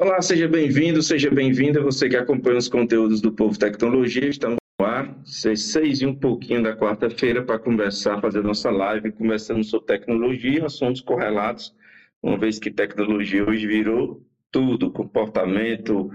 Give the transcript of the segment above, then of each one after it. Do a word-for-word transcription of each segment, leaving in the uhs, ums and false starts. Olá, seja bem-vindo, seja bem-vinda, você que acompanha os conteúdos do Povo Tecnologia, estamos no ar, seis e um pouquinho da quarta-feira para conversar, fazer nossa live, conversando sobre tecnologia, assuntos correlatos, uma vez que tecnologia hoje virou tudo, comportamento,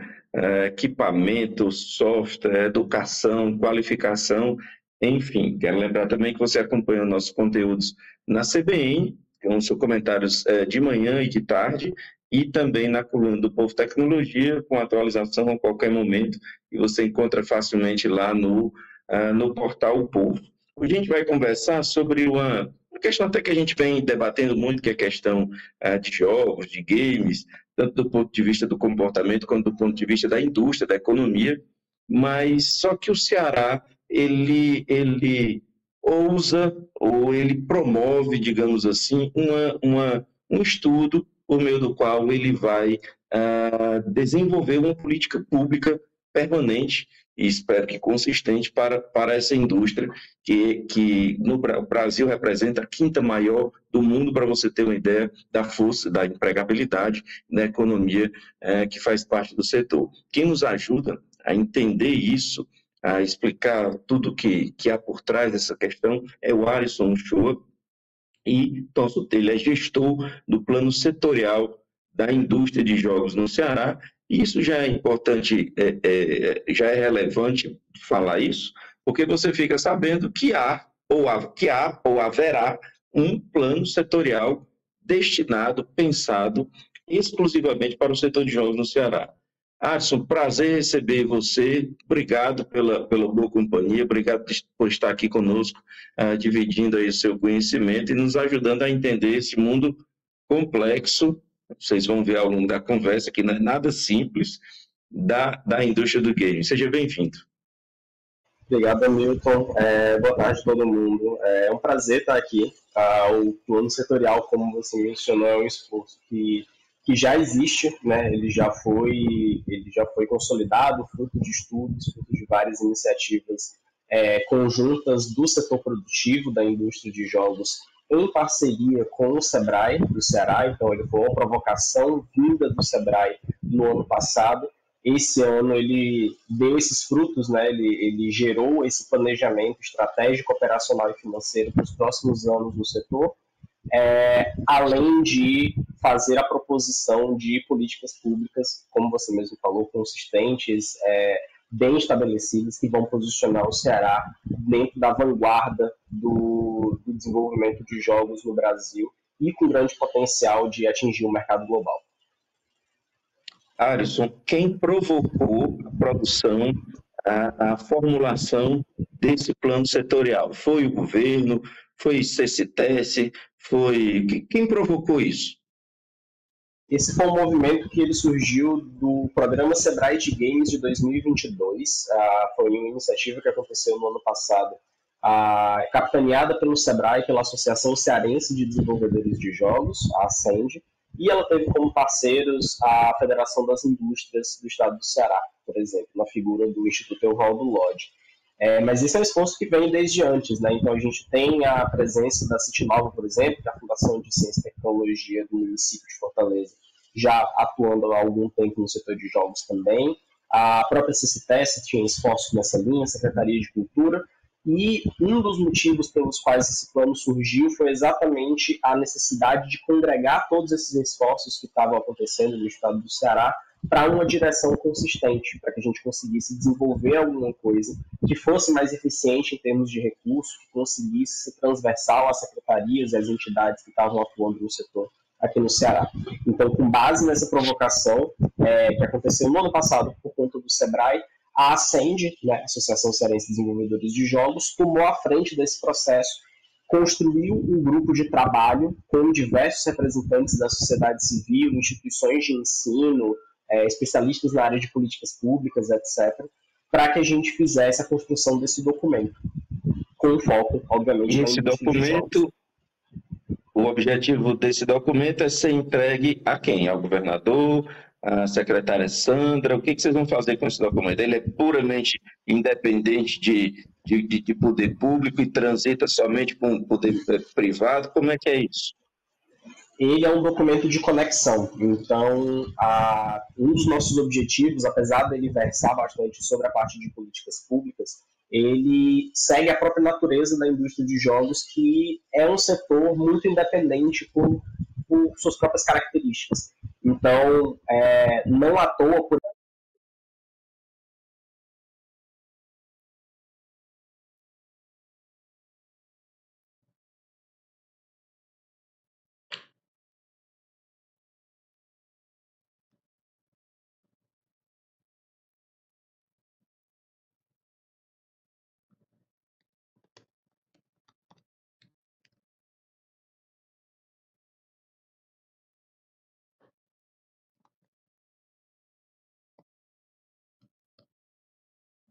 equipamento, software, educação, qualificação, enfim. Quero lembrar também que você acompanha nossos conteúdos na C B N, com seus comentários de manhã e de tarde, e também na coluna do Povo Tecnologia, com atualização a qualquer momento, e você encontra facilmente lá no, uh, no portal O Povo. Hoje a gente vai conversar sobre uma, uma questão até que a gente vem debatendo muito, que é a questão uh, de jogos, de games, tanto do ponto de vista do comportamento, quanto do ponto de vista da indústria, da economia, mas só que o Ceará, ele... ele ousa, ou ele promove, digamos assim, uma, uma, um estudo por meio do qual ele vai uh, desenvolver uma política pública permanente e espero que consistente para, para essa indústria, que, que no Brasil representa a quinta maior do mundo, para você ter uma ideia da força, da empregabilidade na economia uh, que faz parte do setor. Quem nos ajuda a entender isso, a explicar tudo que, que há por trás dessa questão, é o Arison Uchôa, e nosso, ele é gestor do Plano Setorial da Indústria de Jogos no Ceará, e isso já é importante, é, é, já é relevante falar isso, porque você fica sabendo que há ou, há, que há, ou haverá um plano setorial destinado, pensado exclusivamente para o setor de jogos no Ceará. Arison, prazer receber você, obrigado pela, pela boa companhia, obrigado por estar aqui conosco, uh, dividindo aí o seu conhecimento e nos ajudando a entender esse mundo complexo, vocês vão ver ao longo da conversa que não é nada simples, da, da indústria do game. Seja bem-vindo. Obrigado, Milton. É, boa tarde a todo mundo. É um prazer estar aqui. Tá? O plano setorial, como você mencionou, é um esforço que... que já existe, né? ele, já foi, ele já foi consolidado, fruto de estudos, fruto de várias iniciativas é, conjuntas do setor produtivo da indústria de jogos em parceria com o SEBRAE do Ceará. Então, ele foi uma provocação vinda do SEBRAE no ano passado. Esse ano ele deu esses frutos, né? ele, ele gerou esse planejamento estratégico, operacional e financeiro para os próximos anos do setor, É, além de fazer a proposição de políticas públicas, como você mesmo falou, consistentes, é, bem estabelecidas, que vão posicionar o Ceará dentro da vanguarda do, do desenvolvimento de jogos no Brasil e com grande potencial de atingir o mercado global. Arison, quem provocou a produção, a, a formulação desse plano setorial? Foi o governo? Foi C C T S? Foi... Quem provocou isso? Esse foi um movimento que ele surgiu do programa SEBRAE de Games de dois mil e vinte e dois. Ah, foi uma iniciativa que aconteceu no ano passado, ah, capitaneada pelo SEBRAE, pela Associação Cearense de Desenvolvedores de Jogos, a ACENDE, e ela teve como parceiros a Federação das Indústrias do Estado do Ceará, por exemplo, na figura do Instituto Evaldo Lodge. É, mas esse é um esforço que vem desde antes, né? Então a gente tem a presença da City Nova, por exemplo, da Fundação de Ciência e Tecnologia do município de Fortaleza, já atuando há algum tempo no setor de jogos também. A própria C C T S tinha esforço nessa linha, a Secretaria de Cultura, e um dos motivos pelos quais esse plano surgiu foi exatamente a necessidade de congregar todos esses esforços que estavam acontecendo no estado do Ceará para uma direção consistente, para que a gente conseguisse desenvolver alguma coisa que fosse mais eficiente em termos de recursos, que conseguisse ser transversal às secretarias e às entidades que estavam atuando no setor aqui no Ceará. Então, com base nessa provocação é, que aconteceu no ano passado por conta do SEBRAE, a ACENDE, né, Associação Cearense de Desenvolvedores de Jogos, tomou a frente desse processo, construiu um grupo de trabalho com diversos representantes da sociedade civil, instituições de ensino, É, especialistas na área de políticas públicas, etcétera, para que a gente fizesse a construção desse documento, com foco, obviamente, na indústria de jogos. O objetivo desse documento é ser entregue a quem? Ao governador, à secretária Sandra? O que, que vocês vão fazer com esse documento? Ele é puramente independente de, de, de poder público e transita somente com o poder privado? Como é que é isso? ele é um documento de conexão. Então, a, um dos nossos objetivos, apesar dele versar bastante sobre a parte de políticas públicas, ele segue a própria natureza da indústria de jogos, que é um setor muito independente por, por suas próprias características. Então, é, não à toa, por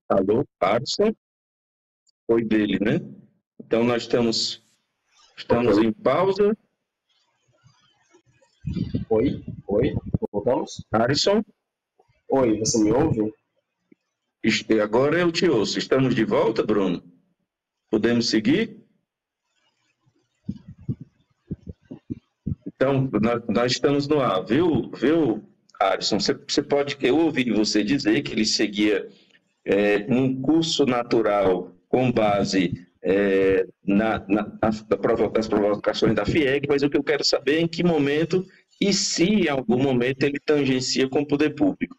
Alô, Arison? Foi dele, né? Então, nós estamos, estamos em pausa. Oi, oi, voltamos? Arison? Oi, você me ouve? Agora eu te ouço. Estamos de volta, Bruno? Podemos seguir? Então, nós, nós estamos no ar, viu, viu Arison? Você, você pode, eu ouvi você dizer que ele seguia... É, um curso natural com base é, na, na, nas provocações da F I E C, mas o que eu quero saber é em que momento e se em algum momento ele tangencia com o poder público.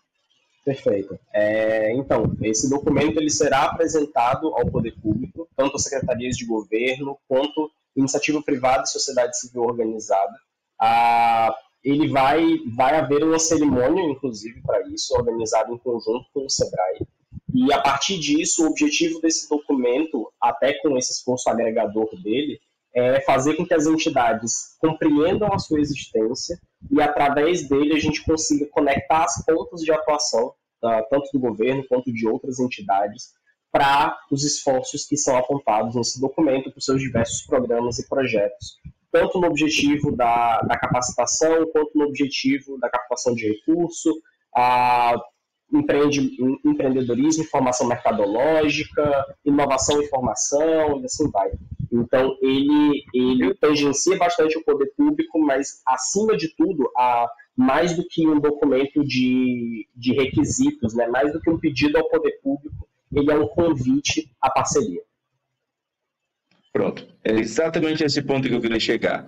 Perfeito. É, então, esse documento ele será apresentado ao poder público, tanto às secretarias de governo, quanto iniciativa privada e sociedade civil organizada. A... Ele vai, vai haver uma cerimônia, inclusive, para isso, organizada em conjunto com o SEBRAE. E, a partir disso, o objetivo desse documento, até com esse esforço agregador dele, é fazer com que as entidades compreendam a sua existência e, através dele, a gente consiga conectar as pontas de atuação, tanto do governo quanto de outras entidades, para os esforços que são apontados nesse documento, para os seus diversos programas e projetos, tanto no objetivo da, da capacitação, quanto no objetivo da captação de recurso, a Empreende, empreendedorismo, formação mercadológica, inovação e formação, e assim vai. Então, ele, ele tangencia bastante o poder público, mas, acima de tudo, a, mais do que um documento de, de requisitos, né, mais do que um pedido ao poder público, ele é um convite à parceria. Pronto, é exatamente esse ponto que eu queria chegar.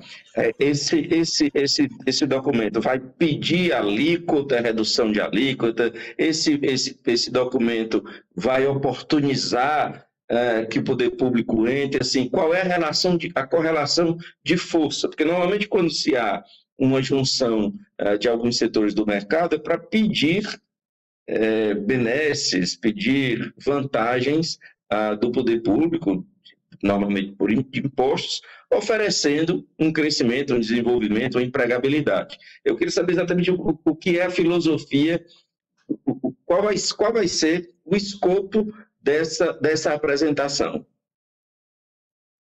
Esse, esse, esse, esse documento vai pedir alíquota, redução de alíquota, esse, esse, esse documento vai oportunizar é, que o poder público entre, assim, qual é a, relação de, a correlação de força? Porque normalmente quando se há uma junção é, de alguns setores do mercado é para pedir é, benesses, pedir vantagens é, do poder público, normalmente por impostos, oferecendo um crescimento, um desenvolvimento, uma empregabilidade. Eu queria saber exatamente o, o que é a filosofia, o, o, qual, vai, qual vai ser o escopo dessa, dessa apresentação.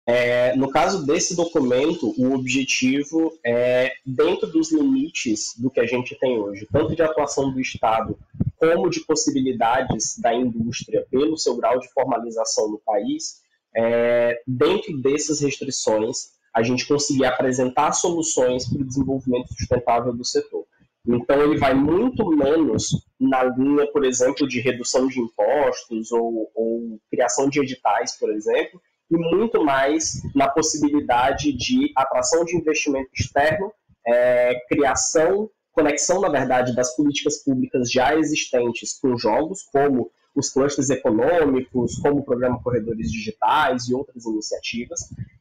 É, no caso desse documento, o objetivo é, dentro dos limites do que a gente tem hoje, tanto de atuação do Estado, como de possibilidades da indústria pelo seu grau de formalização no país, É, dentro dessas restrições, a gente conseguir apresentar soluções para o desenvolvimento sustentável do setor. Então, ele vai muito menos na linha, por exemplo, de redução de impostos ou, ou criação de editais, por exemplo, e muito mais na possibilidade de atração de investimento externo, é, criação, conexão, na verdade, das políticas públicas já existentes com jogos, como os clusters econômicos, como o programa Corredores Digitais e outras iniciativas,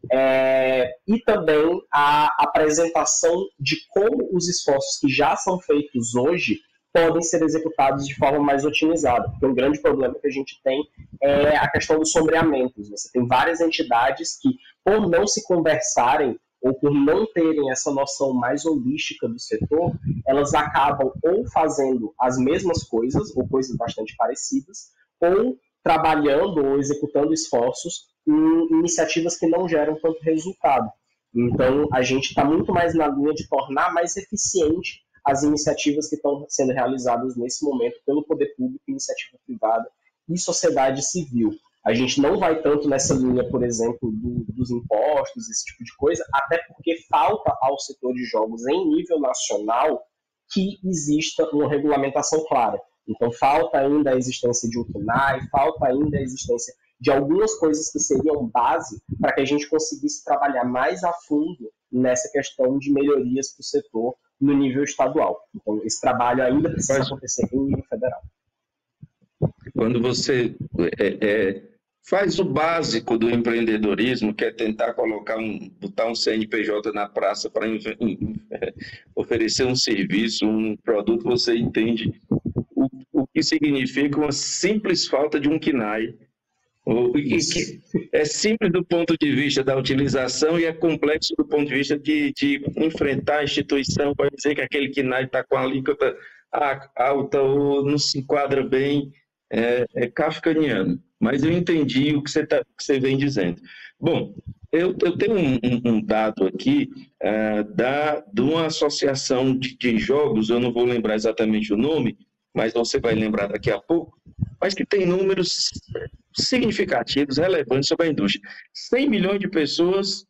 é, e também a apresentação de como os esforços que já são feitos hoje podem ser executados de forma mais otimizada, porque um grande problema que a gente tem é a questão dos sombreamentos. Você tem várias entidades que, por não se conversarem ou por não terem essa noção mais holística do setor, elas acabam ou fazendo as mesmas coisas, ou coisas bastante parecidas, ou trabalhando ou executando esforços em iniciativas que não geram tanto resultado. Então, a gente está muito mais na linha de tornar mais eficiente as iniciativas que estão sendo realizadas nesse momento pelo poder público, iniciativa privada e sociedade civil. A gente não vai tanto nessa linha, por exemplo, do, dos impostos, esse tipo de coisa, até porque falta ao setor de jogos em nível nacional que exista uma regulamentação clara. Então, falta ainda a existência de um C N A E, falta ainda a existência de algumas coisas que seriam base para que a gente conseguisse trabalhar mais a fundo nessa questão de melhorias para o setor no nível estadual. Então, esse trabalho ainda precisa Mas... acontecer em nível federal. Quando você é, é, faz o básico do empreendedorismo, que é tentar colocar um, botar um C N P J na praça para oferecer um serviço, um produto, você entende o, o que significa uma simples falta de um C N A E. É simples do ponto de vista da utilização e é complexo do ponto de vista de, de enfrentar a instituição para dizer que aquele C N A E está com a alíquota alta ou não se enquadra bem. É, é kafkaniano, mas eu entendi o que você, tá, que você vem dizendo. Bom, eu, eu tenho um, um dado aqui uh, da, de uma associação de, de jogos, eu não vou lembrar exatamente o nome, mas você vai lembrar daqui a pouco, mas que tem números significativos, relevantes sobre a indústria. cem milhões de pessoas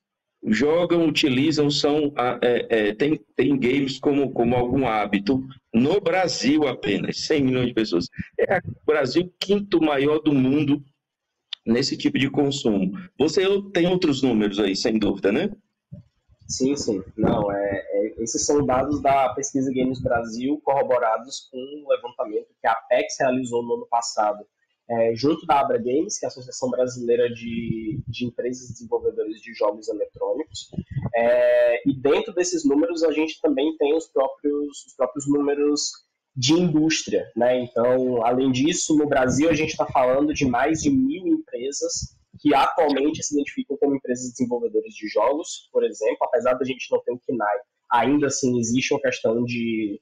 jogam, utilizam, são, é, é, tem, tem games como, como algum hábito, no Brasil apenas, cem milhões de pessoas. É o Brasil quinto maior do mundo nesse tipo de consumo. Você tem outros números aí, sem dúvida, né? Sim, sim. Não, é, é, esses são dados da pesquisa Games Brasil, corroborados com o levantamento que a Apex realizou no ano passado, É, junto da AbraGames, que é a Associação Brasileira de, de Empresas Desenvolvedoras de Jogos Eletrônicos, é, e dentro desses números a gente também tem os próprios, os próprios números de indústria, né? Então, além disso, no Brasil a gente está falando de mais de mil empresas que atualmente se identificam como empresas desenvolvedoras de jogos, por exemplo, apesar da gente não ter o C N A E, ainda assim existe uma questão de...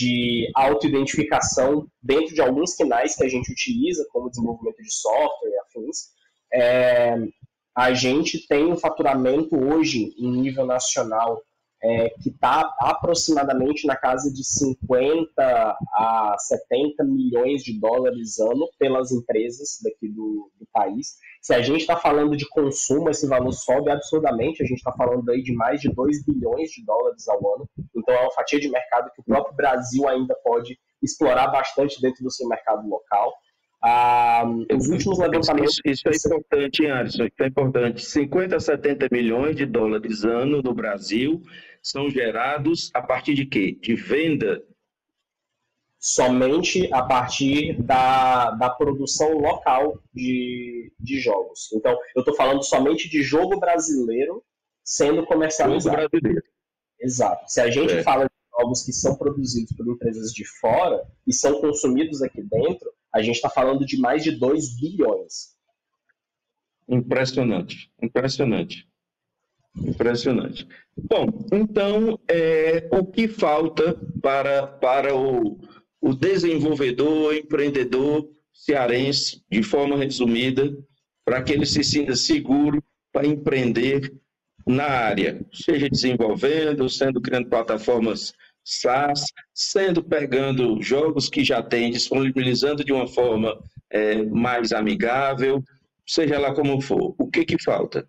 de auto-identificação dentro de alguns canais que a gente utiliza, como desenvolvimento de software e afins. É, a gente tem um faturamento hoje, em nível nacional, é, que está aproximadamente na casa de cinquenta a setenta milhões de dólares ano pelas empresas daqui do, do país. Se a gente está falando de consumo, esse valor sobe absurdamente, a gente está falando aí de mais de dois bilhões de dólares ao ano. Então é uma fatia de mercado que o próprio Brasil ainda pode explorar bastante dentro do seu mercado local. Ah, os últimos levantamentos... Isso, isso é importante, hein, Arison? Isso é importante. cinquenta a setenta milhões de dólares ano no Brasil são gerados a partir de quê? De venda? Somente a partir da, da produção local de, de jogos. Então, eu estou falando somente de jogo brasileiro sendo comercializado. Jogo brasileiro. Exato. Se a gente é. fala de jogos que são produzidos por empresas de fora e são consumidos aqui dentro, a gente está falando de mais de dois bilhões. Impressionante, impressionante, impressionante. Bom, então, é, o que falta para, para o, o desenvolvedor, empreendedor cearense, de forma resumida, para que ele se sinta seguro para empreender na área, seja desenvolvendo, sendo criando plataformas SaaS, sendo pegando jogos que já tem, disponibilizando de uma forma é, mais amigável, seja lá como for. O que que falta?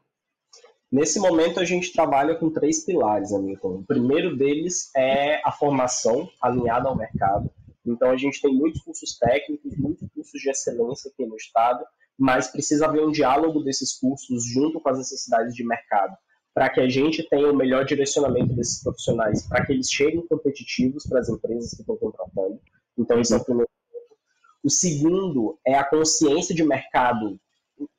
Nesse momento a gente trabalha com três pilares, Hamilton. O primeiro deles é a formação alinhada ao mercado. Então a gente tem muitos cursos técnicos, muitos cursos de excelência aqui no estado, mas precisa haver um diálogo desses cursos junto com as necessidades de mercado, para que a gente tenha o melhor direcionamento desses profissionais, para que eles cheguem competitivos para as empresas que estão contratando. Então, isso é o primeiro ponto. O segundo é a consciência de mercado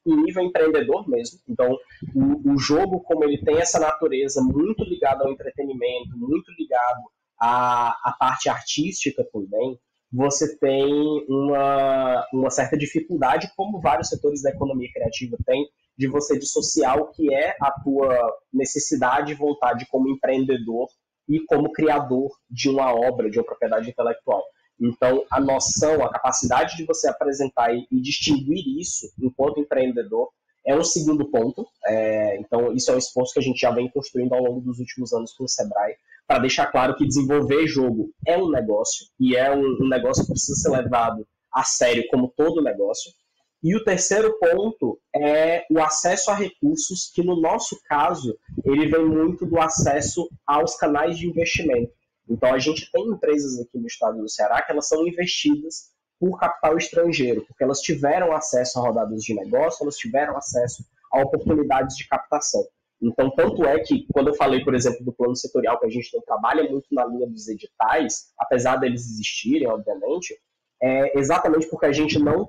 em nível empreendedor mesmo. Então, o, o jogo, como ele tem essa natureza muito ligada ao entretenimento, muito ligado à, à parte artística também, você tem uma, uma certa dificuldade, como vários setores da economia criativa têm, de você dissociar o que é a tua necessidade e vontade como empreendedor e como criador de uma obra, de uma propriedade intelectual. Então, a noção, a capacidade de você apresentar e, e distinguir isso enquanto empreendedor é um segundo ponto. É, então, isso é um esforço que a gente já vem construindo ao longo dos últimos anos com o SEBRAE, para deixar claro que desenvolver jogo é um negócio, e é um, um negócio que precisa ser levado a sério como todo negócio. E o terceiro ponto é o acesso a recursos, que no nosso caso, ele vem muito do acesso aos canais de investimento. Então, a gente tem empresas aqui no estado do Ceará que elas são investidas por capital estrangeiro, porque elas tiveram acesso a rodadas de negócio, elas tiveram acesso a oportunidades de captação. Então, tanto é que, quando eu falei, por exemplo, do plano setorial, que a gente não trabalha muito na linha dos editais, apesar deles existirem, obviamente, é exatamente porque a gente não,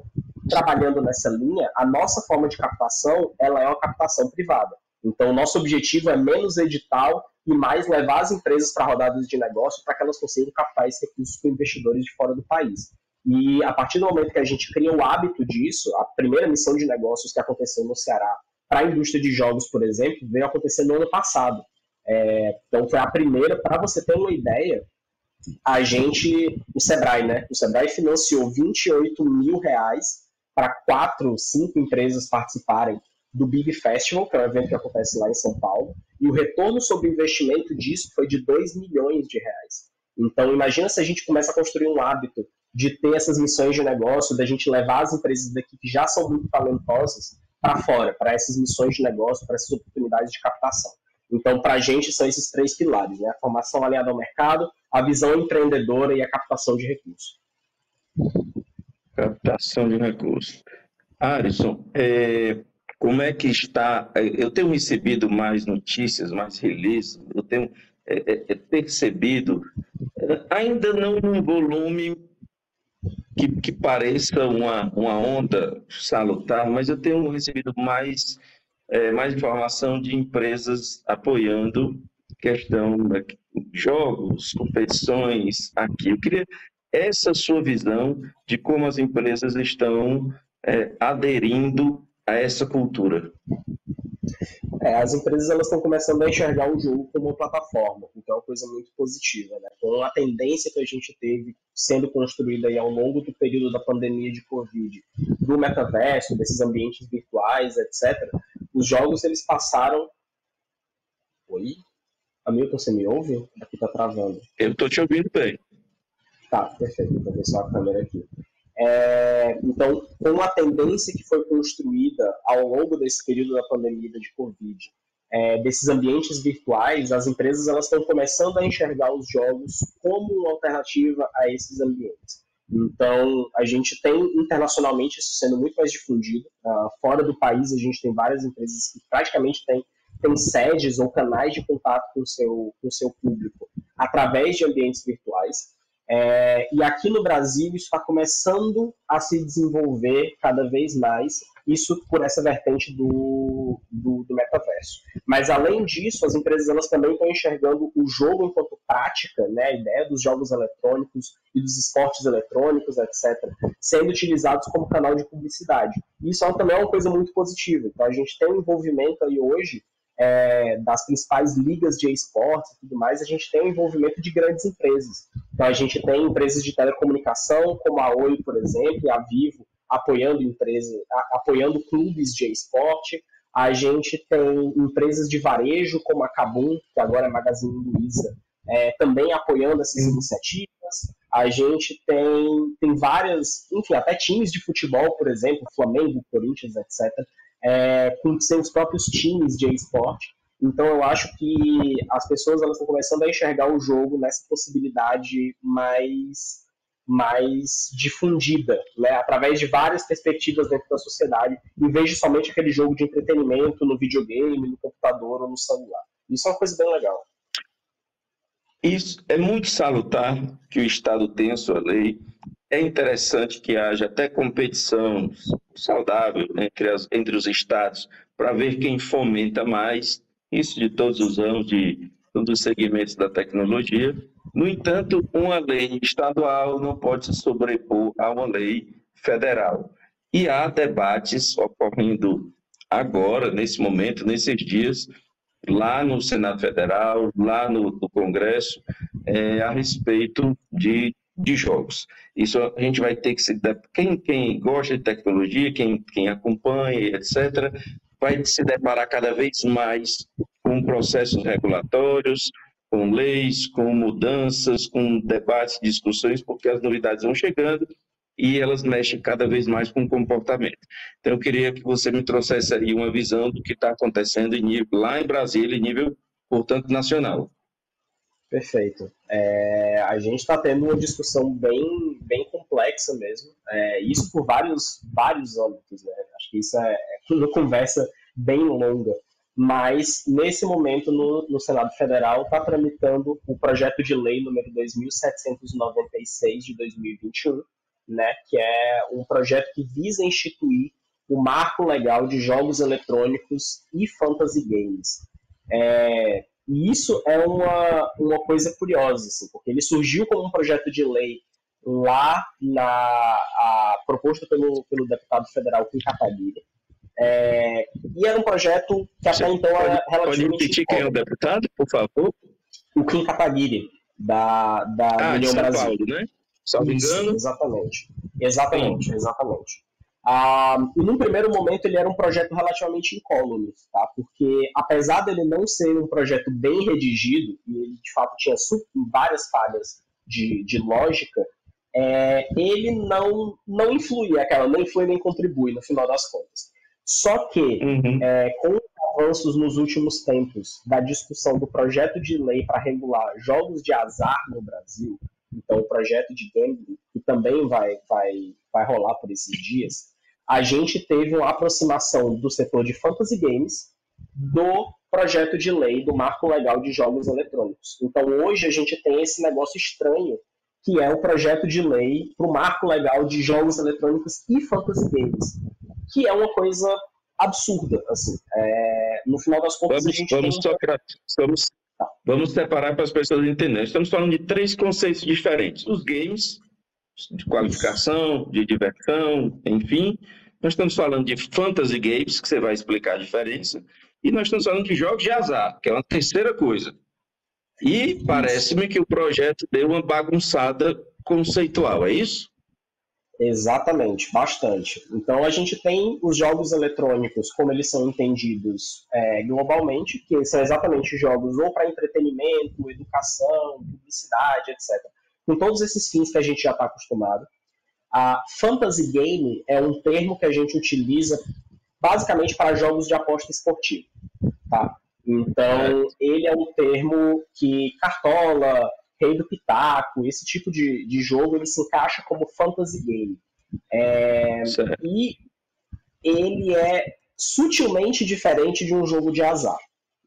trabalhando nessa linha, a nossa forma de captação, ela é uma captação privada. Então, o nosso objetivo é menos edital e mais levar as empresas para rodadas de negócio para que elas consigam captar esses recursos com investidores de fora do país. E a partir do momento que a gente cria o hábito disso, a primeira missão de negócios que aconteceu no Ceará para a indústria de jogos, por exemplo, veio acontecendo no ano passado. É, então, foi a primeira. Para você ter uma ideia, a gente, o SEBRAE, né? O SEBRAE financiou vinte e oito mil reais para quatro, cinco empresas participarem do Big Festival, que é um evento que acontece lá em São Paulo, e o retorno sobre o investimento disso foi de dois milhões de reais. Então, imagina se a gente começa a construir um hábito de ter essas missões de negócio, da gente levar as empresas daqui que já são muito talentosas para fora, para essas missões de negócio, para essas oportunidades de captação. Então, para a gente, são esses três pilares, né? A formação alinhada ao mercado, a visão empreendedora e a captação de recursos. Captação de recursos. Arison, é, como é que está... Eu tenho recebido mais notícias, mais releases, eu tenho é, é, percebido, ainda não num volume... Que, que pareça uma, uma onda salutar, mas eu tenho recebido mais, é, mais informação de empresas apoiando questão de jogos, competições aqui. Eu queria essa sua visão de como as empresas estão é, aderindo a essa cultura. É, as empresas elas estão começando a enxergar o jogo como uma plataforma, então é uma coisa muito positiva, né? Então, a tendência que a gente teve sendo construída aí ao longo do período da pandemia de Covid, do metaverso, desses ambientes virtuais, etcétera, os jogos eles passaram... Oi? Hamilton, você me ouve? Aqui tá travando. Eu tô te ouvindo bem. Tá, perfeito. Vou ver só a câmera aqui. É, então, com a tendência que foi construída ao longo desse período da pandemia de Covid, é, desses ambientes virtuais, as empresas elas estão começando a enxergar os jogos como uma alternativa a esses ambientes. Então, a gente tem internacionalmente isso sendo muito mais difundido. Uh, fora do país, a gente tem várias empresas que praticamente têm tem sedes ou canais de contato com o seu, com o seu público através de ambientes virtuais. É, e aqui no Brasil isso está começando a se desenvolver cada vez mais, isso por essa vertente do, do, do metaverso. Mas além disso, as empresas elas também estão enxergando o jogo enquanto prática, né, a ideia dos jogos eletrônicos e dos esportes eletrônicos, etcétera, sendo utilizados como canal de publicidade. Isso também é uma coisa muito positiva. Então a gente tem um envolvimento aí hoje É, das principais ligas de esportes e tudo mais, a gente tem o envolvimento de grandes empresas. Então, a gente tem empresas de telecomunicação, como a Oi, por exemplo, a Vivo, apoiando, empresa, a, apoiando clubes de esporte. A gente tem empresas de varejo, como a Kabum, que agora é Magazine Luiza, é, também apoiando essas iniciativas. A gente tem, tem várias, enfim, até times de futebol, por exemplo, Flamengo, Corinthians, etcétera, É, com seus próprios times de esporte. Então eu acho que as pessoas elas estão começando a enxergar o jogo nessa possibilidade mais, mais difundida, né? Através de várias perspectivas dentro da sociedade, em vez de somente aquele jogo de entretenimento no videogame, no computador ou no celular. Isso é uma coisa bem legal. Isso é muito salutar que o Estado tenha sua lei. É interessante que haja até competição saudável entre, as, entre os estados para ver quem fomenta mais, isso de todos os anos, de todos os segmentos da tecnologia. No entanto, uma lei estadual não pode se sobrepor a uma lei federal. E há debates ocorrendo agora, nesse momento, nesses dias, lá no Senado Federal, lá no, no Congresso, é, a respeito de... de jogos. Isso a gente vai ter que se... Quem, quem gosta de tecnologia, quem, quem acompanha, etcétera, vai se deparar cada vez mais com processos regulatórios, com leis, com mudanças, com debates, discussões, porque as novidades vão chegando e elas mexem cada vez mais com o comportamento. Então, eu queria que você me trouxesse aí uma visão do que está acontecendo em nível, lá em Brasília, em nível, portanto, nacional. Perfeito. É, a gente está tendo uma discussão bem, bem complexa mesmo, é, isso por vários, vários âmbitos, né? Acho que isso é uma conversa bem longa, mas nesse momento no, no Senado Federal está tramitando o projeto de lei número dois mil setecentos e noventa e seis de dois mil e vinte e um, né, que é um projeto que visa instituir o marco legal de jogos eletrônicos e fantasy games. É, e isso é uma, uma coisa curiosa, assim, porque ele surgiu como um projeto de lei lá, na, a, proposto pelo, pelo deputado federal Kim Kataguiri. É, e era um projeto que até então era relativamente... Pode repetir quem é o deputado, por favor? O Kim Kataguiri, da, da ah, União Brasil. Paulo, né? Só me engano. Exatamente, exatamente, exatamente. Ah, e num primeiro momento ele era um projeto relativamente incólume, tá? Porque apesar dele não ser um projeto bem redigido, e ele de fato tinha várias falhas de, de lógica, é, ele não, não influía, aquela não influi nem contribui no final das contas. Só que, uhum. é, com avanços nos últimos tempos da discussão do projeto de lei para regular jogos de azar no Brasil, então o projeto de gambling, que também vai, vai, vai rolar por esses dias, a gente teve uma aproximação do setor de fantasy games do projeto de lei do marco legal de jogos eletrônicos. Então hoje a gente tem esse negócio estranho, que é o projeto de lei para o marco legal de jogos eletrônicos e fantasy games, que é uma coisa absurda. Assim. É, no final das contas, vamos, a gente vamos tem... Vamos... Vamos separar para as pessoas entenderem. Estamos falando de três conceitos diferentes. Os games, de qualificação, de diversão, enfim. Nós estamos falando de fantasy games, que você vai explicar a diferença. E nós estamos falando de jogos de azar, que é uma terceira coisa. E parece-me que o projeto deu uma bagunçada conceitual, é isso? Exatamente, bastante. Então a gente tem os jogos eletrônicos, como eles são entendidos é, globalmente, que são exatamente jogos ou para entretenimento, educação, publicidade, etcétera. Com todos esses fins que a gente já está acostumado. A fantasy game é um termo que a gente utiliza basicamente para jogos de aposta esportiva. Tá? Então ele é um termo que Cartola... Rei do Pitaco, esse tipo de, de jogo, ele se encaixa como fantasy game. É, e ele é sutilmente diferente de um jogo de azar.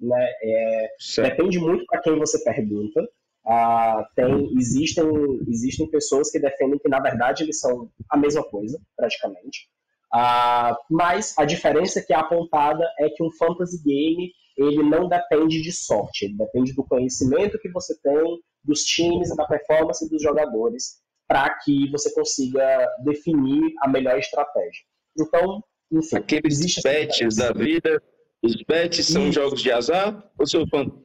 Né? É, depende muito para quem você pergunta. Ah, tem, existem, existem pessoas que defendem que, na verdade, eles são a mesma coisa, praticamente. Ah, mas a diferença que é apontada é que um fantasy game, ele não depende de sorte, ele depende do conhecimento que você tem, dos times, da performance dos jogadores, para que você consiga definir a melhor estratégia. Então, enfim. Aqueles bets da vida, os bets são jogos de azar ou são fantasy?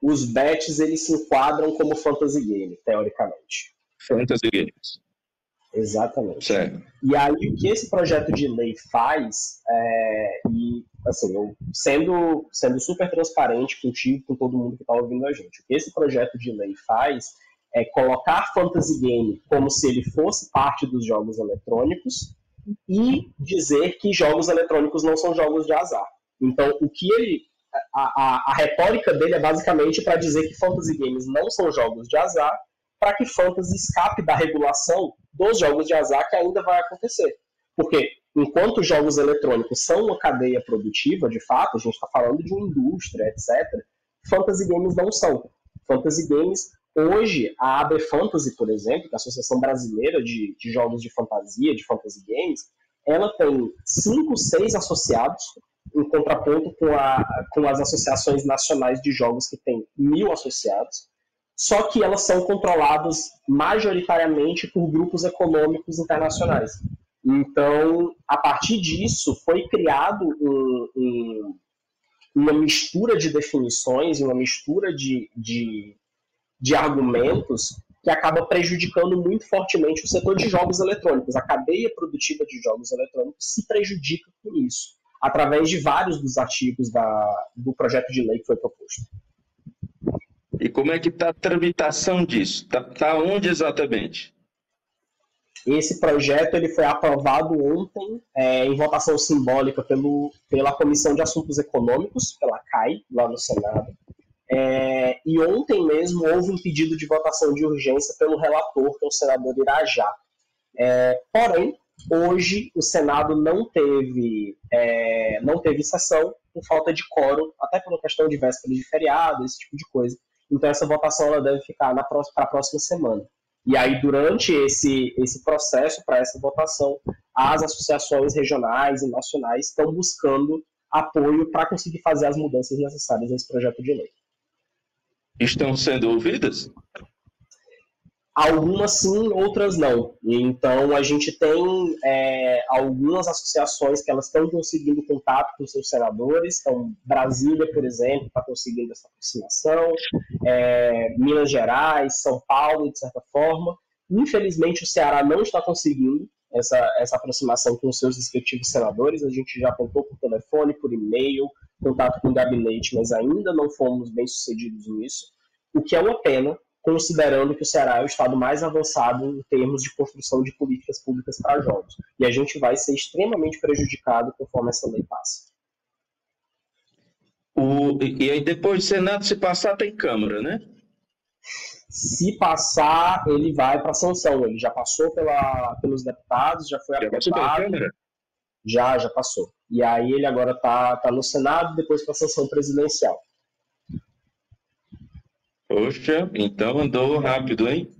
Os bets, eles se enquadram como fantasy game, teoricamente. Fantasy games. Exatamente. Certo. E aí, o que esse projeto de lei faz, é, e assim, eu, sendo, sendo super transparente contigo, com todo mundo que está ouvindo a gente, o que esse projeto de lei faz é colocar fantasy game como se ele fosse parte dos jogos eletrônicos e dizer que jogos eletrônicos não são jogos de azar. Então, o que ele... A, a, a retórica dele é basicamente para dizer que fantasy games não são jogos de azar, para que fantasy escape da regulação dos jogos de azar que ainda vai acontecer. Porque, enquanto os jogos eletrônicos são uma cadeia produtiva, de fato, a gente está falando de uma indústria, etcétera, fantasy games não são. Fantasy games, hoje, a A B Fantasy, por exemplo, que é a Associação Brasileira de, de Jogos de Fantasia, de Fantasy Games, ela tem cinco, seis associados, em contraponto com, a, com as associações nacionais de jogos, que tem mil associados, só que elas são controladas majoritariamente por grupos econômicos internacionais. Então, a partir disso, foi criado um, um, uma mistura de definições, uma mistura de, de, de argumentos que acaba prejudicando muito fortemente o setor de jogos eletrônicos. A cadeia produtiva de jogos eletrônicos se prejudica com isso, através de vários dos artigos da, do projeto de lei que foi proposto. E como é que está a tramitação disso? Está tá onde exatamente? Esse projeto ele foi aprovado ontem é, em votação simbólica pelo, pela Comissão de Assuntos Econômicos, pela C A I, lá no Senado. É, e ontem mesmo houve um pedido de votação de urgência pelo relator, que é o senador Irajá. É, porém, hoje o Senado não teve, é, não teve sessão por falta de quórum, até pela questão de véspera de feriado, esse tipo de coisa. Então essa votação ela deve ficar para a próxima semana. E aí, durante esse, esse processo, para essa votação, as associações regionais e nacionais estão buscando apoio para conseguir fazer as mudanças necessárias nesse projeto de lei. Estão sendo ouvidas? Algumas sim, outras não. Então, a gente tem é, algumas associações que elas estão conseguindo contato com seus senadores. Então, Brasília, por exemplo, está conseguindo essa aproximação. É, Minas Gerais, São Paulo, de certa forma. Infelizmente, o Ceará não está conseguindo essa, essa aproximação com os seus respectivos senadores. A gente já contou por telefone, por e-mail, contato com o gabinete, mas ainda não fomos bem-sucedidos nisso. O que é uma pena, considerando que o Ceará é o estado mais avançado em termos de construção de políticas públicas para jogos. E a gente vai ser extremamente prejudicado conforme essa lei passa. O, e aí depois do Senado, se passar, tem Câmara, né? Se passar, ele vai para a sanção. Ele já passou pela, pelos deputados, já foi aprovado. Já passou pela Câmara? Já, já passou. E aí ele agora está tá no Senado, depois para a sanção presidencial. Poxa, então andou rápido, hein?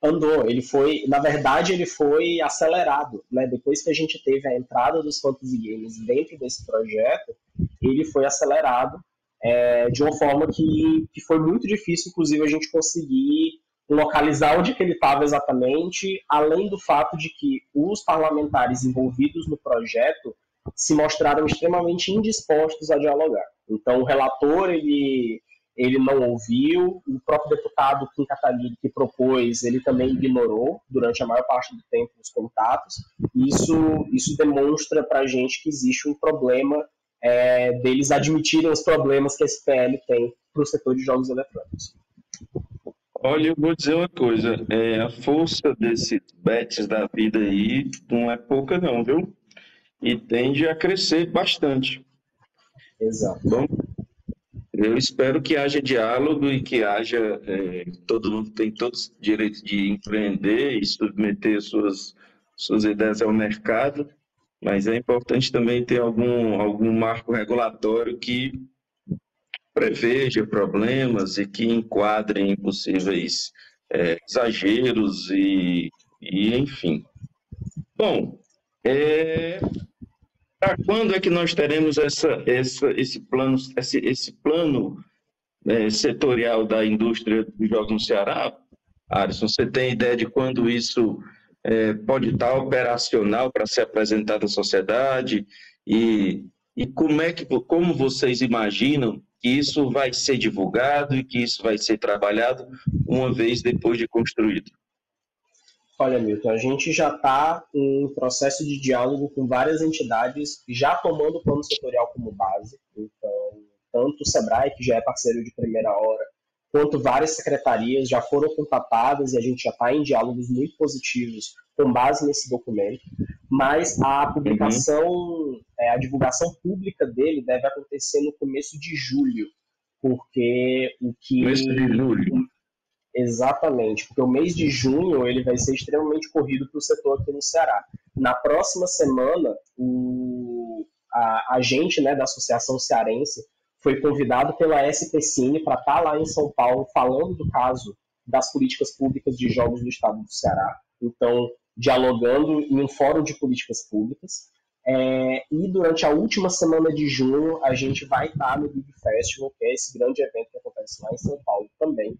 Andou, ele foi, na verdade ele foi acelerado, né? Depois que a gente teve a entrada dos Fantasy Games dentro desse projeto, ele foi acelerado é, de uma forma que, que foi muito difícil, inclusive, a gente conseguir localizar onde que ele estava exatamente, além do fato de que os parlamentares envolvidos no projeto se mostraram extremamente indispostos a dialogar. Então o relator, ele... ele não ouviu, o próprio deputado Kim Kataguiri que propôs, ele também ignorou durante a maior parte do tempo os contatos. Isso, isso demonstra para a gente que existe um problema é, deles admitirem os problemas que esse P L tem para o setor de jogos eletrônicos. Olha, eu vou dizer uma coisa, é, a força desses bets da vida aí não é pouca não, viu? E tende a crescer bastante. Exato. Bom, eu espero que haja diálogo e que haja, é, todo mundo tem todos os direitos de empreender e submeter suas, suas ideias ao mercado, mas é importante também ter algum, algum marco regulatório que preveja problemas e que enquadre em possíveis é, exageros e, e enfim. Bom, é... Para quando é que nós teremos essa, essa, esse plano, esse, esse plano né, setorial da indústria dos jogos no Ceará? Arison, você tem ideia de quando isso é, pode estar operacional para ser apresentado à sociedade? E, e como, é que, como vocês imaginam que isso vai ser divulgado e que isso vai ser trabalhado uma vez depois de construído? Olha, Milton, a gente já está em processo de diálogo com várias entidades, já tomando o plano setorial como base. Então, tanto o SEBRAE, que já é parceiro de primeira hora, quanto várias secretarias já foram contatadas e a gente já está em diálogos muito positivos com base nesse documento. Mas a publicação, uhum. é, a divulgação pública dele deve acontecer no começo de julho, porque o que... Começo de julho. Exatamente, porque o mês de junho ele vai ser extremamente corrido para o setor aqui no Ceará. Na próxima semana, o, a, a gente né, da Associação Cearense foi convidado pela SPCine para estar lá em São Paulo falando do caso das políticas públicas de jogos do estado do Ceará. Então, dialogando em um fórum de políticas públicas. É, e durante a última semana de junho, a gente vai estar no Big Festival, que é esse grande evento que acontece lá em São Paulo também.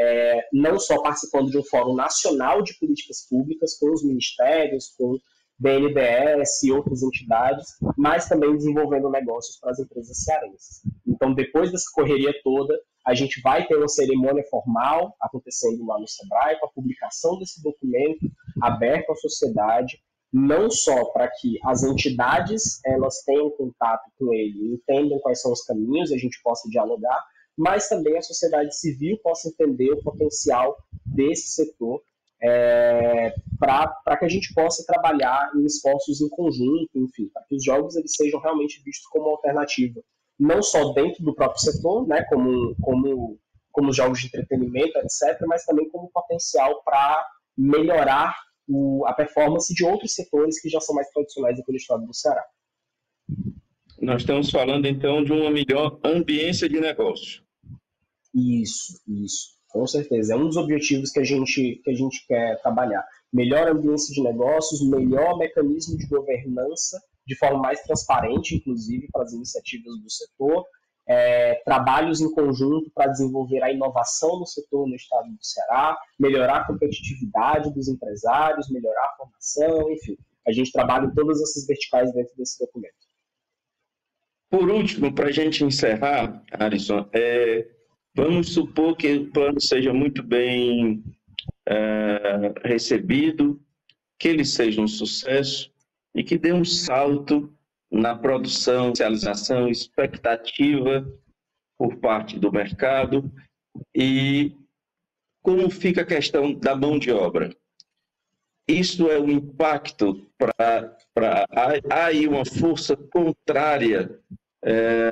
É, não só participando de um fórum nacional de políticas públicas com os ministérios, com B N D E S e outras entidades, mas também desenvolvendo negócios para as empresas cearenses. Então, depois dessa correria toda, a gente vai ter uma cerimônia formal acontecendo lá no SEBRAE, com a publicação desse documento aberto à sociedade, não só para que as entidades elas tenham contato com ele, entendam quais são os caminhos e a gente possa dialogar, mas também a sociedade civil possa entender o potencial desse setor é, para que a gente possa trabalhar em esforços em conjunto, enfim, para que os jogos eles sejam realmente vistos como alternativa, não só dentro do próprio setor, né, como, como, como jogos de entretenimento, etcétera, mas também como potencial para melhorar o, a performance de outros setores que já são mais tradicionais aqui no estado do Ceará. Nós estamos falando, então, de uma melhor ambiência de negócio. Isso, isso, com certeza. É um dos objetivos que a gente, que a gente quer trabalhar. Melhor ambiência de negócios, melhor mecanismo de governança, de forma mais transparente, inclusive, para as iniciativas do setor, é, trabalhos em conjunto para desenvolver a inovação no setor no estado do Ceará, melhorar a competitividade dos empresários, melhorar a formação, enfim. A gente trabalha em todas essas verticais dentro desse documento. Por último, para a gente encerrar, Arison, é, vamos supor que o plano seja muito bem é, recebido, que ele seja um sucesso e que dê um salto na produção, realização, expectativa por parte do mercado. E como fica a questão da mão de obra? Isso é um impacto para... Há aí uma força contrária... É,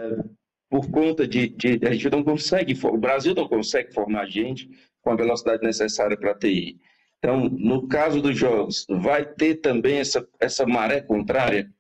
por conta de, de... A gente não consegue... O Brasil não consegue formar gente com a velocidade necessária para a T I. Então, no caso dos jogos, vai ter também essa, essa maré contrária?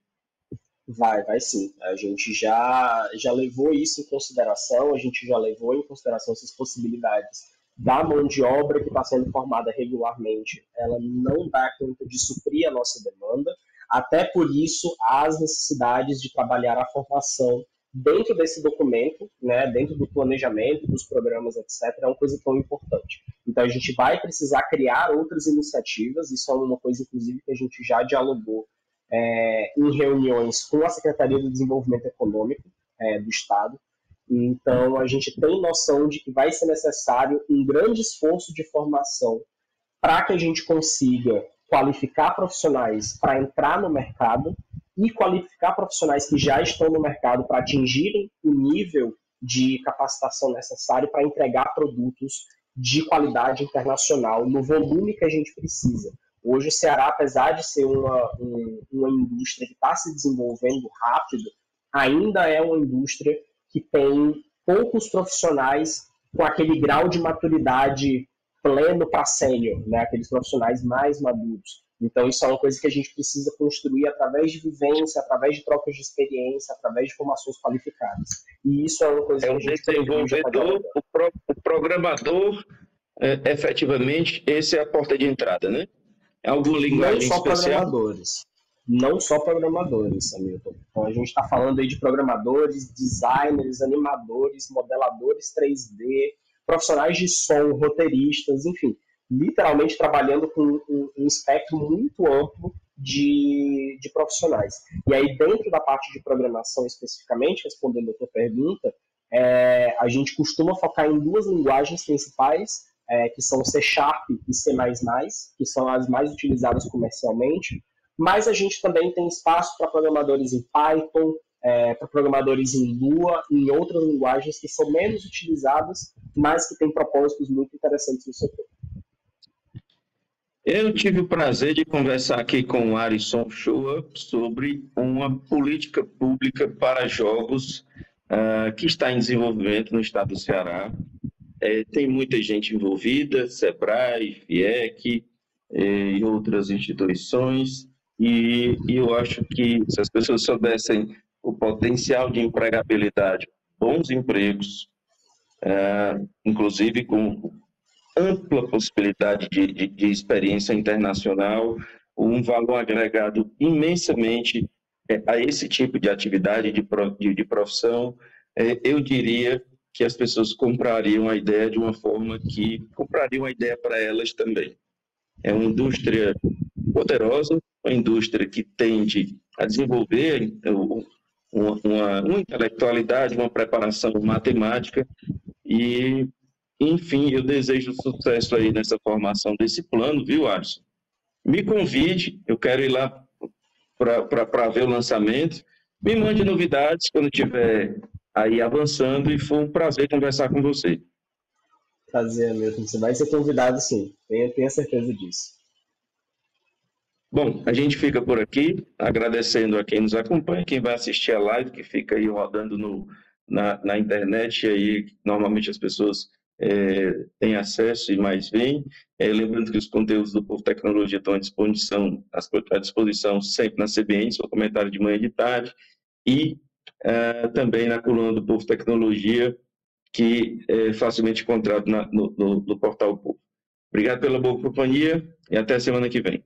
Vai, vai sim. A gente já, já levou isso em consideração, a gente já levou em consideração essas possibilidades da mão de obra que está sendo formada regularmente. Ela não dá conta de suprir a nossa demanda, até por isso as necessidades de trabalhar a formação dentro desse documento, né, dentro do planejamento, dos programas, etcétera, é uma coisa tão importante. Então, a gente vai precisar criar outras iniciativas, isso é uma coisa, inclusive, que a gente já dialogou é, em reuniões com a Secretaria do Desenvolvimento Econômico é, do Estado. Então, a gente tem noção de que vai ser necessário um grande esforço de formação para que a gente consiga qualificar profissionais para entrar no mercado, e qualificar profissionais que já estão no mercado para atingirem o nível de capacitação necessário para entregar produtos de qualidade internacional no volume que a gente precisa. Hoje o Ceará, apesar de ser uma, um, uma indústria que está se desenvolvendo rápido, ainda é uma indústria que tem poucos profissionais com aquele grau de maturidade pleno para sênior, né? Aqueles profissionais mais maduros. Então, isso é uma coisa que a gente precisa construir através de vivência, através de trocas de experiência, através de formações qualificadas. E isso é uma coisa é um que a gente desenvolvedor, o, pro, o programador, é, efetivamente, essa é a porta de entrada, né? Alguma linguagem não só especial? Programadores. Não só programadores, Hamilton. Então, a gente está falando aí de programadores, designers, animadores, modeladores três D, profissionais de som, roteiristas, enfim, literalmente trabalhando com um, um espectro muito amplo de, de profissionais. E aí, dentro da parte de programação especificamente, respondendo a tua pergunta, é, a gente costuma focar em duas linguagens principais, é, que são C Sharp e C mais mais, que são as mais utilizadas comercialmente, mas a gente também tem espaço para programadores em Python, é, para programadores em Lua, em outras linguagens que são menos utilizadas, mas que têm propósitos muito interessantes no setor. Eu tive o prazer de conversar aqui com o Arison Uchôa sobre uma política pública para jogos uh, que está em desenvolvimento no estado do Ceará. É, tem muita gente envolvida, SEBRAE, FIEC eh, e outras instituições, e, e eu acho que se as pessoas soubessem o potencial de empregabilidade, bons empregos, uh, inclusive com ampla possibilidade de, de, de experiência internacional, um valor agregado imensamente a esse tipo de atividade, de, de, de profissão, eu diria que as pessoas comprariam a ideia de uma forma que comprariam a ideia para elas também. É uma indústria poderosa, uma indústria que tende a desenvolver uma, uma, uma intelectualidade, uma preparação matemática e... Enfim, eu desejo sucesso aí nessa formação desse plano, viu, Arison? Me convide, eu quero ir lá para ver o lançamento. Me mande novidades quando estiver aí avançando e foi um prazer conversar com você. fazer a mesma. Você vai ser convidado, sim. Tenha, tenha certeza disso. Bom, a gente fica por aqui, agradecendo a quem nos acompanha, quem vai assistir a live, que fica aí rodando no, na, na internet, aí normalmente as pessoas é, têm acesso e mais vêm. É, lembrando que os conteúdos do Povo Tecnologia estão à disposição, à disposição sempre na C B N, seu comentário de manhã e de tarde, e é, também na coluna do Povo Tecnologia, que é facilmente encontrado na, no, no, no portal Povo. Obrigado pela boa companhia e até a semana que vem.